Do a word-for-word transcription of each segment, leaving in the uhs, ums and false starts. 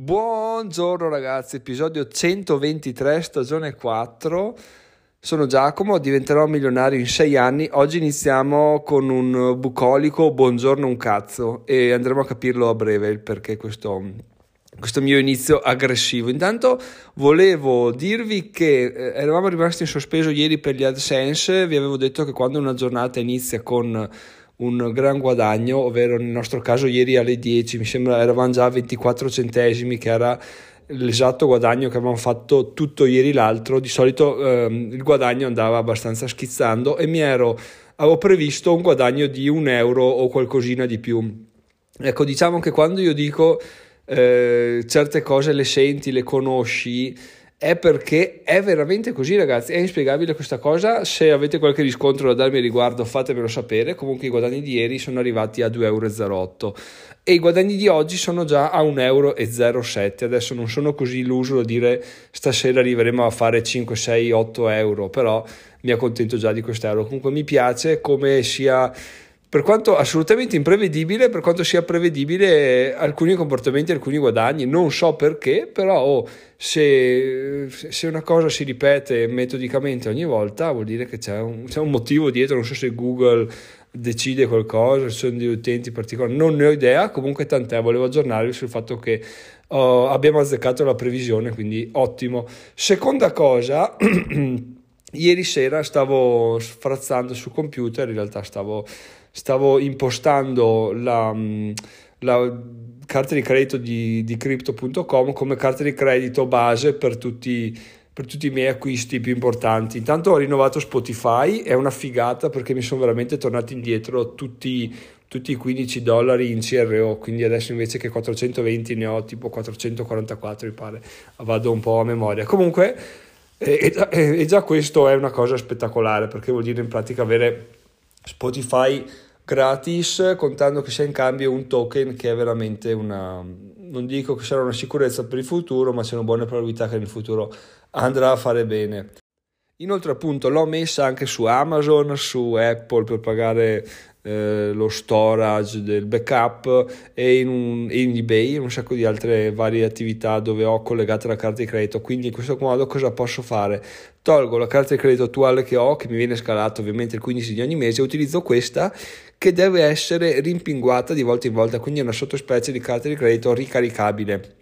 Buongiorno ragazzi, episodio centoventitré, stagione quattro. Sono Giacomo, diventerò milionario in sei anni. Oggi iniziamo con un bucolico buongiorno un cazzo e andremo a capirlo a breve il perché questo, questo mio inizio aggressivo. Intanto volevo dirvi che eh, eravamo rimasti in sospeso ieri per gli AdSense. Vi avevo detto che quando una giornata inizia con un gran guadagno, ovvero nel nostro caso ieri alle dieci, mi sembra eravamo già a ventiquattro centesimi, che era l'esatto guadagno che avevamo fatto tutto ieri l'altro. Di solito ehm, il guadagno andava abbastanza schizzando e mi ero avevo previsto un guadagno di un euro o qualcosina di più. Ecco, diciamo che quando io dico eh, certe cose le senti, le conosci, è perché è veramente così ragazzi, è inspiegabile questa cosa. Se avete qualche riscontro da darmi a riguardo fatemelo sapere. Comunque i guadagni di ieri sono arrivati a due virgola zero otto euro e i guadagni di oggi sono già a uno virgola zero sette euro. Adesso non sono così illuso a dire stasera arriveremo a fare cinque, sei, otto euro, però mi accontento già di quest'euro. Comunque mi piace come sia, per quanto assolutamente imprevedibile, per quanto sia prevedibile alcuni comportamenti, alcuni guadagni, non so perché, però oh, se, se una cosa si ripete metodicamente ogni volta vuol dire che c'è un, c'è un motivo dietro. Non so se Google decide qualcosa, sono degli utenti particolari, non ne ho idea. Comunque tant'è, volevo aggiornarvi sul fatto che oh, abbiamo azzeccato la previsione, quindi ottimo. Seconda cosa, ieri sera stavo sfrazzando sul computer, in realtà stavo... Stavo impostando la, la carta di credito di, di Crypto punto com come carta di credito base per tutti, per tutti i miei acquisti più importanti. Intanto ho rinnovato Spotify, è una figata perché mi sono veramente tornati indietro tutti, tutti i quindici dollari in C R O, quindi adesso invece che quattrocentoventi ne ho tipo quattrocentoquarantaquattro mi pare, vado un po' a memoria. Comunque e, e, e già questo è una cosa spettacolare perché vuol dire in pratica avere Spotify gratis contando che sia in cambio un token, che è veramente una, non dico che sarà una sicurezza per il futuro, ma c'è una buona probabilità che nel futuro andrà a fare bene. Inoltre appunto l'ho messa anche su Amazon, su Apple per pagare eh, lo storage del backup e in, un, in eBay e un sacco di altre varie attività dove ho collegato la carta di credito. Quindi in questo modo cosa posso fare? Tolgo la carta di credito attuale che ho, che mi viene scalata ovviamente il quindici di ogni mese, e utilizzo questa che deve essere rimpinguata di volta in volta, quindi è una sottospecie di carta di credito ricaricabile.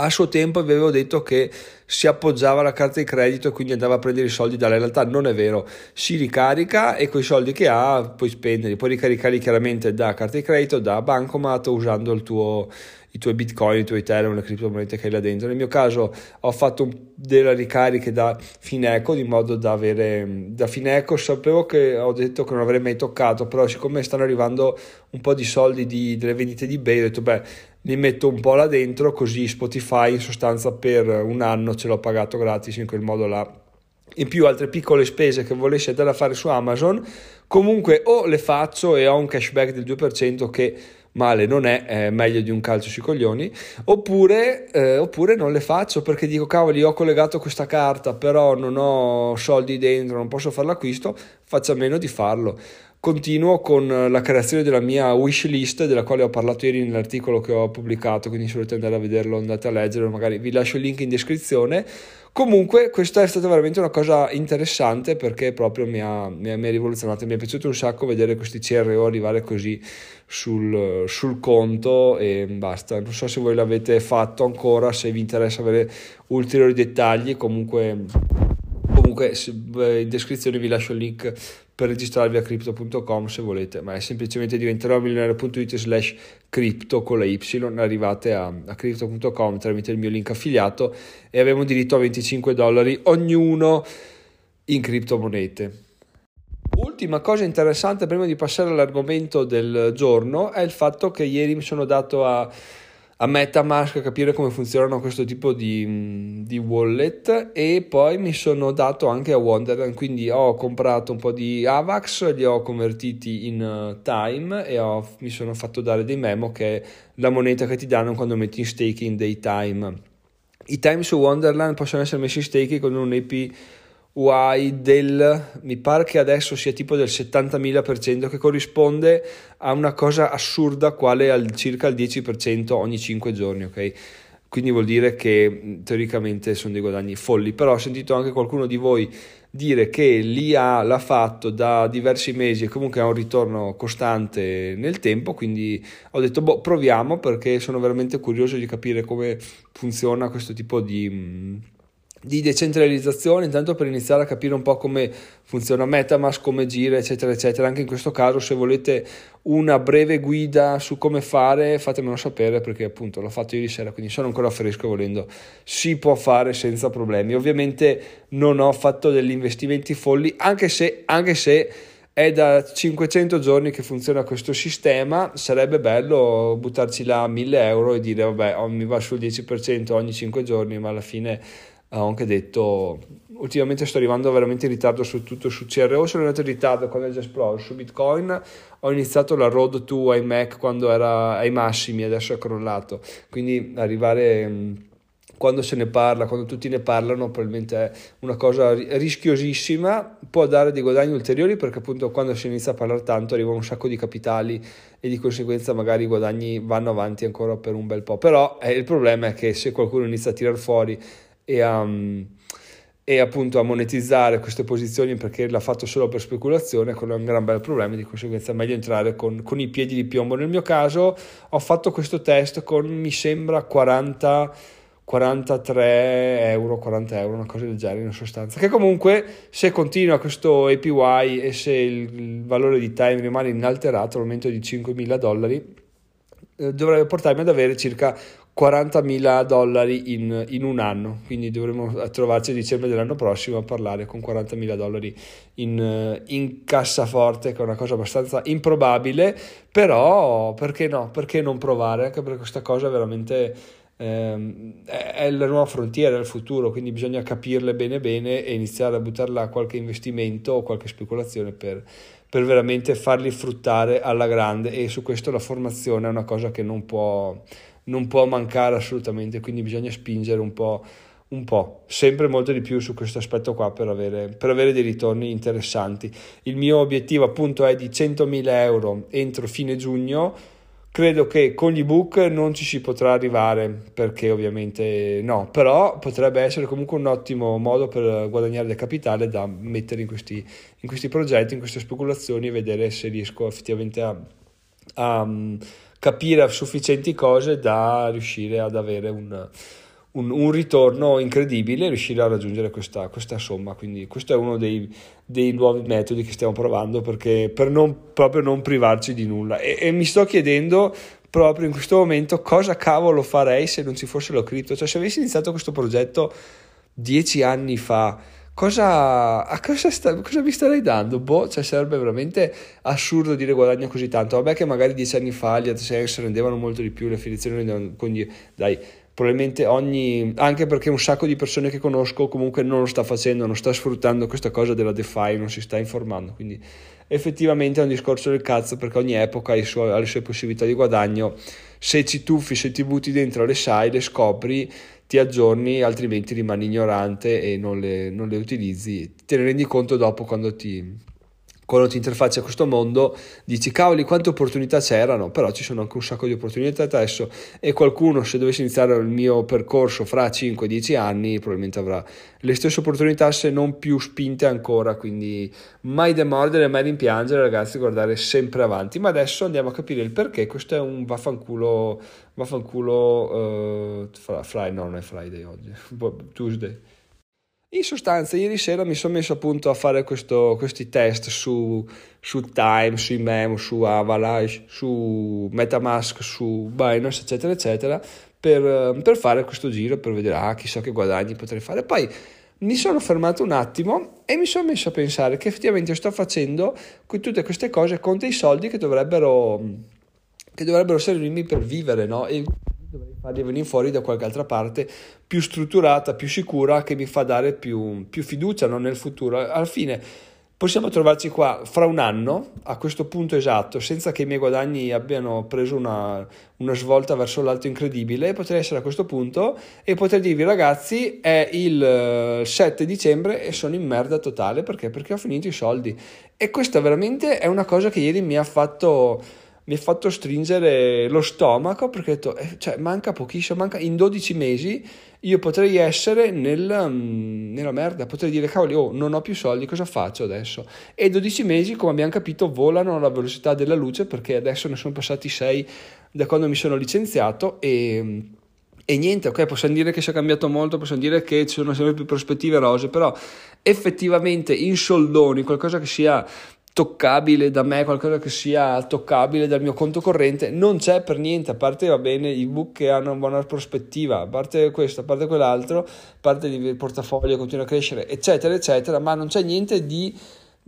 A suo tempo vi avevo detto che si appoggiava alla carta di credito e quindi andava a prendere i soldi da lei. In realtà non è vero, si ricarica e con i soldi che ha puoi spenderli, puoi ricaricarli chiaramente da carta di credito, da bancomat, usando il tuo, i tuoi bitcoin, i tuoi ethereum, le criptomonete che hai là dentro. Nel mio caso ho fatto delle ricariche da Fineco, di modo da avere da Fineco, sapevo che ho detto che non avrei mai toccato, però siccome stanno arrivando un po' di soldi di, delle vendite di eBay, ho detto beh, ne metto un po' là dentro, così Spotify in sostanza per un anno ce l'ho pagato gratis in quel modo là. In più altre piccole spese che volessi andare a fare su Amazon, comunque o le faccio e ho un cashback del due per cento che male non è, è meglio di un calcio sui coglioni, oppure, eh, oppure non le faccio perché dico cavoli, ho collegato questa carta però non ho soldi dentro, non posso fare l'acquisto, faccio a meno di farlo. Continuo con la creazione della mia wish list, della quale ho parlato ieri nell'articolo che ho pubblicato, quindi se volete andare a vederlo andate a leggerlo, magari vi lascio il link in descrizione. Comunque questa è stata veramente una cosa interessante perché proprio mi ha, mi ha, mi ha rivoluzionato, mi è piaciuto un sacco vedere questi C R O arrivare così sul, sul conto e basta. Non so se voi l'avete fatto ancora, se vi interessa avere ulteriori dettagli, comunque, comunque in descrizione vi lascio il link per registrarvi a Crypto punto com se volete, ma è semplicemente diventerò milionario punto it slash crypto con la Y, arrivate a, a Crypto punto com tramite il mio link affiliato e abbiamo diritto a venticinque dollari ognuno in criptomonete. Ultima cosa interessante prima di passare all'argomento del giorno è il fatto che ieri mi sono dato a a MetaMask a capire come funzionano questo tipo di, di wallet e poi mi sono dato anche a Wonderland, quindi ho comprato un po' di AVAX, li ho convertiti in TIME e ho, mi sono fatto dare dei MEMO, che è la moneta che ti danno quando metti in staking dei TIME. I TIME su Wonderland possono essere messi in staking con un A P Y del, mi pare che adesso sia tipo del settantamila per cento, che corrisponde a una cosa assurda quale al circa il dieci per cento ogni cinque giorni, ok? quindi vuol dire che teoricamente sono dei guadagni folli. Però ho sentito anche qualcuno di voi dire che l'I A l'ha fatto da diversi mesi e comunque ha un ritorno costante nel tempo, quindi ho detto boh, proviamo, perché sono veramente curioso di capire come funziona questo tipo di, di decentralizzazione, intanto per iniziare a capire un po' come funziona MetaMask, come gira eccetera eccetera. Anche in questo caso, se volete una breve guida su come fare, fatemelo sapere, perché appunto l'ho fatto ieri sera, quindi sono ancora fresco, volendo si può fare senza problemi. Ovviamente non ho fatto degli investimenti folli, anche se, anche se è da cinquecento giorni che funziona questo sistema. Sarebbe bello buttarci là mille euro e dire vabbè, oh, mi va sul dieci per cento ogni cinque giorni, ma alla fine ho anche detto ultimamente sto arrivando veramente in ritardo su tutto, su C R O sono andato in ritardo quando è già esploso, su Bitcoin ho iniziato la road to iMac quando era ai massimi, adesso è crollato, quindi arrivare quando se ne parla, quando tutti ne parlano, probabilmente è una cosa rischiosissima, può dare dei guadagni ulteriori perché appunto quando si inizia a parlare tanto arrivano un sacco di capitali e di conseguenza magari i guadagni vanno avanti ancora per un bel po', però eh, il problema è che se qualcuno inizia a tirar fuori E, a, e appunto a monetizzare queste posizioni perché l'ha fatto solo per speculazione, quello è un gran bel problema, di conseguenza è meglio entrare con, con i piedi di piombo. Nel mio caso ho fatto questo test con mi sembra quaranta quarantatré euro quaranta euro, una cosa del genere in sostanza, che comunque se continua questo A P Y e se il valore di Time rimane inalterato, l'aumento di cinquemila dollari eh, dovrebbe portarmi ad avere circa quarantamila dollari in, in un anno, quindi dovremo trovarci a dicembre dell'anno prossimo a parlare con quarantamila dollari in, in cassaforte, che è una cosa abbastanza improbabile, però perché no, perché non provare, anche perché questa cosa veramente ehm, è, è la nuova frontiera, è il futuro, quindi bisogna capirle bene bene e iniziare a buttarla a qualche investimento o qualche speculazione per, per veramente farli fruttare alla grande, e su questo la formazione è una cosa che non può... non può mancare assolutamente, quindi bisogna spingere un po', un po', sempre molto di più su questo aspetto qua per avere, per avere dei ritorni interessanti. Il mio obiettivo appunto è di centomila euro entro fine giugno, credo che con gli ebook non ci si potrà arrivare perché ovviamente no, però potrebbe essere comunque un ottimo modo per guadagnare del capitale da mettere in questi, in questi progetti, in queste speculazioni, e vedere se riesco effettivamente a... a capire sufficienti cose da riuscire ad avere un, un, un ritorno incredibile e riuscire a raggiungere questa, questa somma. Quindi questo è uno dei, dei nuovi metodi che stiamo provando, perché per non, proprio non privarci di nulla, e, e mi sto chiedendo proprio in questo momento cosa cavolo farei se non ci fosse lo cripto, cioè se avessi iniziato questo progetto dieci anni fa, Cosa, a cosa, sta, cosa mi starei dando? Boh, cioè sarebbe veramente assurdo dire guadagno così tanto. Vabbè che magari dieci anni fa gli AdSense rendevano molto di più, le affiliazioni, quindi dai, probabilmente ogni... anche perché un sacco di persone che conosco comunque non lo sta facendo, non sta sfruttando questa cosa della DeFi, non si sta informando, quindi effettivamente è un discorso del cazzo, perché ogni epoca ha, i suoi, ha le sue possibilità di guadagno. Se ci tuffi, se ti butti dentro, le sai, le scopri, ti aggiorni, altrimenti rimani ignorante e non le, non le utilizzi. Te ne rendi conto dopo quando ti, quando ti interfacci a questo mondo, dici cavoli quante opportunità c'erano, però ci sono anche un sacco di opportunità adesso, e qualcuno se dovesse iniziare il mio percorso fra cinque dieci anni probabilmente avrà le stesse opportunità, se non più spinte ancora, quindi mai demordere, mai rimpiangere ragazzi, guardare sempre avanti. Ma adesso andiamo a capire il perché. Questo è un vaffanculo, vaffanculo uh, Friday, no non è Friday oggi, Tuesday. In sostanza ieri sera mi sono messo appunto a fare questo, questi test su, su Time, su MEMO, su Avalanche, su MetaMask, su Binance eccetera eccetera, per, per fare questo giro, per vedere ah chissà che guadagni potrei fare. Poi mi sono fermato un attimo e mi sono messo a pensare che effettivamente sto facendo tutte queste cose con dei soldi che dovrebbero, che dovrebbero servirmi per vivere, no? E dovrei farli venire fuori da qualche altra parte più strutturata, più sicura, che mi fa dare più, più fiducia, no? Nel futuro. Alla fine possiamo trovarci qua fra un anno, a questo punto esatto, senza che i miei guadagni abbiano preso una, una svolta verso l'alto incredibile, potrei essere a questo punto e poter dirvi ragazzi è il sette dicembre e sono in merda totale, perché? Perché ho finito i soldi. E questa veramente è una cosa che ieri mi ha fatto... mi ha fatto stringere lo stomaco, perché ho detto, eh, cioè, manca pochissimo, manca, in dodici mesi io potrei essere nel, mh, nella merda, potrei dire, cavoli, oh, non ho più soldi, cosa faccio adesso? E dodici mesi, come abbiamo capito, volano alla velocità della luce, perché adesso ne sono passati sei da quando mi sono licenziato e... E niente, ok, possiamo dire che si è cambiato molto, possiamo dire che ci sono sempre più prospettive rose, però effettivamente in soldoni, qualcosa che sia toccabile da me, qualcosa che sia toccabile dal mio conto corrente, non c'è per niente, a parte, va bene, i book che hanno una buona prospettiva, a parte questo, a parte quell'altro, a parte il portafoglio che continua a crescere, eccetera, eccetera, ma non c'è niente di...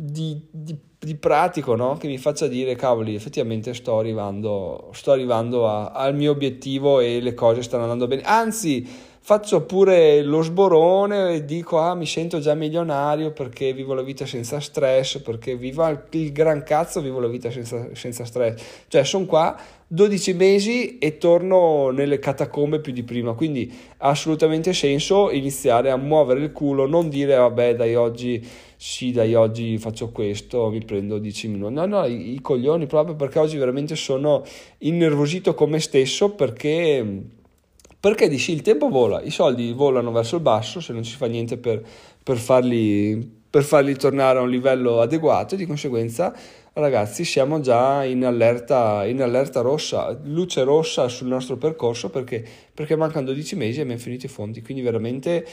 Di, di, di pratico, no? Che mi faccia dire, cavoli, effettivamente sto arrivando, sto arrivando a, al mio obiettivo e le cose stanno andando bene. Anzi, faccio pure lo sborone e dico, ah, mi sento già milionario perché vivo la vita senza stress, perché viva il gran cazzo, vivo la vita senza, senza stress. Cioè, sono qua dodici mesi e torno nelle catacombe più di prima, quindi ha assolutamente senso iniziare a muovere il culo, non dire, vabbè, dai, oggi... sì, dai, oggi faccio questo, mi prendo dieci milioni, no, no, i, i coglioni, proprio perché oggi veramente sono innervosito con me stesso, perché, perché dici, il tempo vola, i soldi volano verso il basso, se non si fa niente per, per, farli, per farli tornare a un livello adeguato, e di conseguenza, ragazzi, siamo già in allerta, in allerta rossa, luce rossa sul nostro percorso, perché, perché mancano dodici mesi e abbiamo finito i fondi, quindi veramente...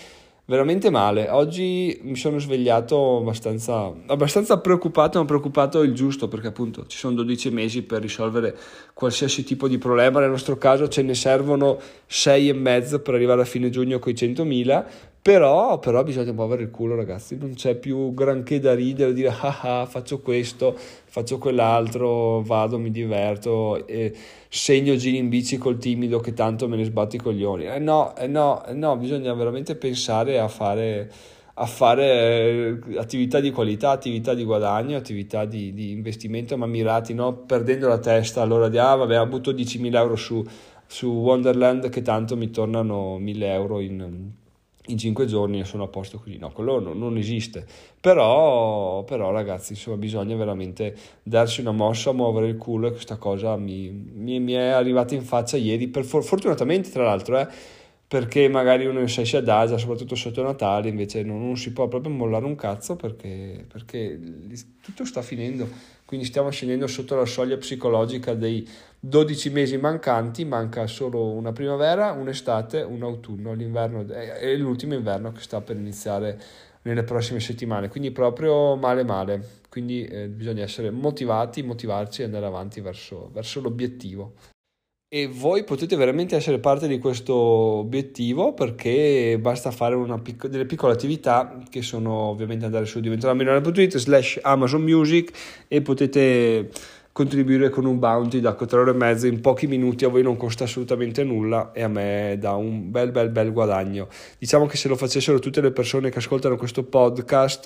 veramente male. Oggi mi sono svegliato abbastanza, abbastanza preoccupato, ma preoccupato il giusto, perché appunto ci sono dodici mesi per risolvere qualsiasi tipo di problema, nel nostro caso ce ne servono sei e mezzo per arrivare a fine giugno coi centomila, però, però bisogna muovere il culo, ragazzi, non c'è più granché da ridere, dire ah ah, faccio questo, faccio quell'altro, vado, mi diverto, eh, segno giri in bici col timido che tanto me ne sbatto i coglioni, eh no, eh no, eh no, bisogna veramente pensare a fare, a fare eh, attività di qualità, attività di guadagno, attività di, di investimento, ma mirati, no? Perdendo la testa allora di ah vabbè, butto diecimila euro su, su Wonderland che tanto mi tornano mille euro in... in cinque giorni sono a posto così, no, quello non, non esiste, però, però ragazzi, insomma, bisogna veramente darsi una mossa, muovere il culo, e questa cosa mi, mi, mi è arrivata in faccia ieri, per, fortunatamente tra l'altro, eh, perché magari uno in sé si adagia, soprattutto sotto Natale, invece non, non si può proprio mollare un cazzo, perché, perché tutto sta finendo, quindi stiamo scendendo sotto la soglia psicologica dei dodici mesi mancanti, manca solo una primavera, un'estate, un autunno, l'inverno e l'ultimo inverno che sta per iniziare nelle prossime settimane, quindi proprio male male, quindi eh, bisogna essere motivati, motivarci e andare avanti verso, verso l'obiettivo. E voi potete veramente essere parte di questo obiettivo, perché basta fare una picco, delle piccole attività, che sono ovviamente andare su diventare milionario punto it slash Amazon Music, e potete contribuire con un bounty da quattro euro e mezzo in pochi minuti. A voi non costa assolutamente nulla e a me dà un bel bel bel guadagno. Diciamo che se lo facessero tutte le persone che ascoltano questo podcast,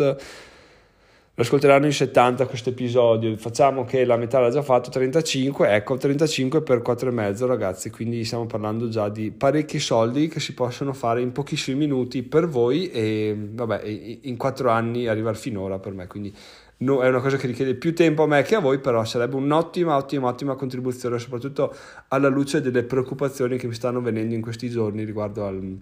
lo ascolteranno in settanta questo episodio, facciamo che la metà l'ha già fatto, trentacinque, ecco, trentacinque per quattro e mezzo, ragazzi, quindi stiamo parlando già di parecchi soldi che si possono fare in pochissimi minuti per voi, e vabbè, in quattro anni arrivare finora per me, quindi no, è una cosa che richiede più tempo a me che a voi, però sarebbe un'ottima, ottima, ottima contribuzione, soprattutto alla luce delle preoccupazioni che mi stanno venendo in questi giorni riguardo al...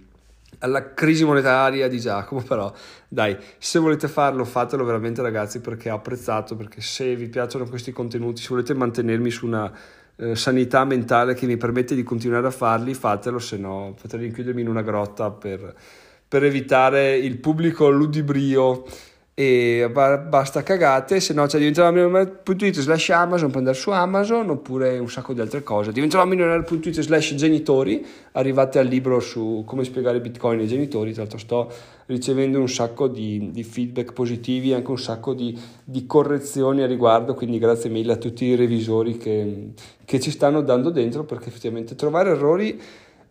alla crisi monetaria di Giacomo. Però dai, se volete farlo, fatelo veramente, ragazzi, perché ho apprezzato, perché se vi piacciono questi contenuti, se volete mantenermi su una eh, sanità mentale che mi permette di continuare a farli, fatelo, se no potrei rinchiudermi in una grotta per, per evitare il pubblico ludibrio e ba- basta cagate. Se no c'è diventerò milionario punto it slash Amazon per andare su Amazon, oppure un sacco di altre cose, diventerò milionario punto it slash genitori, arrivate al libro su come spiegare Bitcoin ai genitori. Tra l'altro sto ricevendo un sacco di, di feedback positivi, anche un sacco di, di correzioni a riguardo, quindi grazie mille a tutti i revisori che, che ci stanno dando dentro, perché effettivamente trovare errori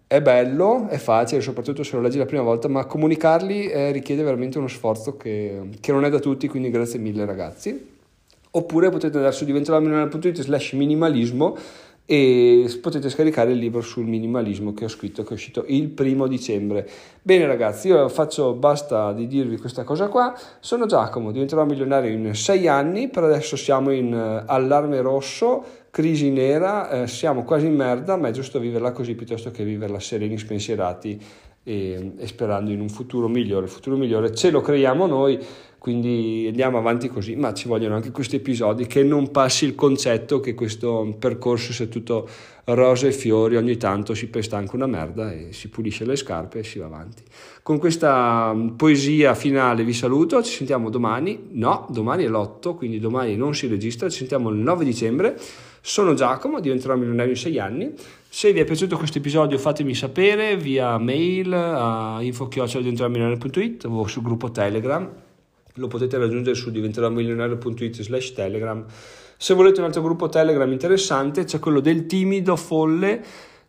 è bello, è facile, soprattutto se lo leggi la prima volta, ma comunicarli eh, richiede veramente uno sforzo che, che non è da tutti, quindi grazie mille, ragazzi. Oppure potete andare su diventerò milionario punto it slash minimalismo e potete scaricare il libro sul minimalismo che ho scritto, che è uscito il primo dicembre. Bene ragazzi, io faccio basta di dirvi questa cosa qua. Sono Giacomo, diventerò milionario in sei anni, per adesso siamo in allarme rosso, crisi nera, eh, siamo quasi in merda, ma è giusto viverla così piuttosto che viverla sereni, spensierati e, e sperando in un futuro migliore. Il futuro migliore ce lo creiamo noi, quindi andiamo avanti così, ma ci vogliono anche questi episodi che non passi il concetto che questo percorso sia tutto rose e fiori, ogni tanto si pesta anche una merda e si pulisce le scarpe e si va avanti. Con questa poesia finale vi saluto, ci sentiamo domani, no, domani è l'otto, quindi domani non si registra, ci sentiamo il nove dicembre. Sono Giacomo, diventerò milionario in sei anni. Se vi è piaciuto questo episodio fatemi sapere via mail a info chiocciola diventerò milionario punto it o sul gruppo Telegram. Lo potete raggiungere su diventerò milionario punto it slash telegram. Se volete un altro gruppo Telegram interessante, c'è quello del timido folle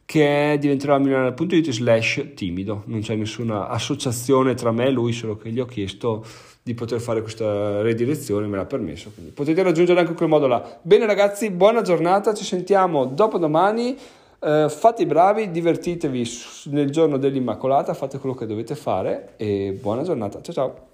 che è diventerò milionario punto it slash timido. Non c'è nessuna associazione tra me e lui, solo che gli ho chiesto di poter fare questa redirezione, me l'ha permesso, quindi potete raggiungere anche in quel modo là. Bene ragazzi, buona giornata, ci sentiamo dopodomani. Uh, fate i bravi, divertitevi nel giorno dell'Immacolata, fate quello che dovete fare e buona giornata, ciao ciao.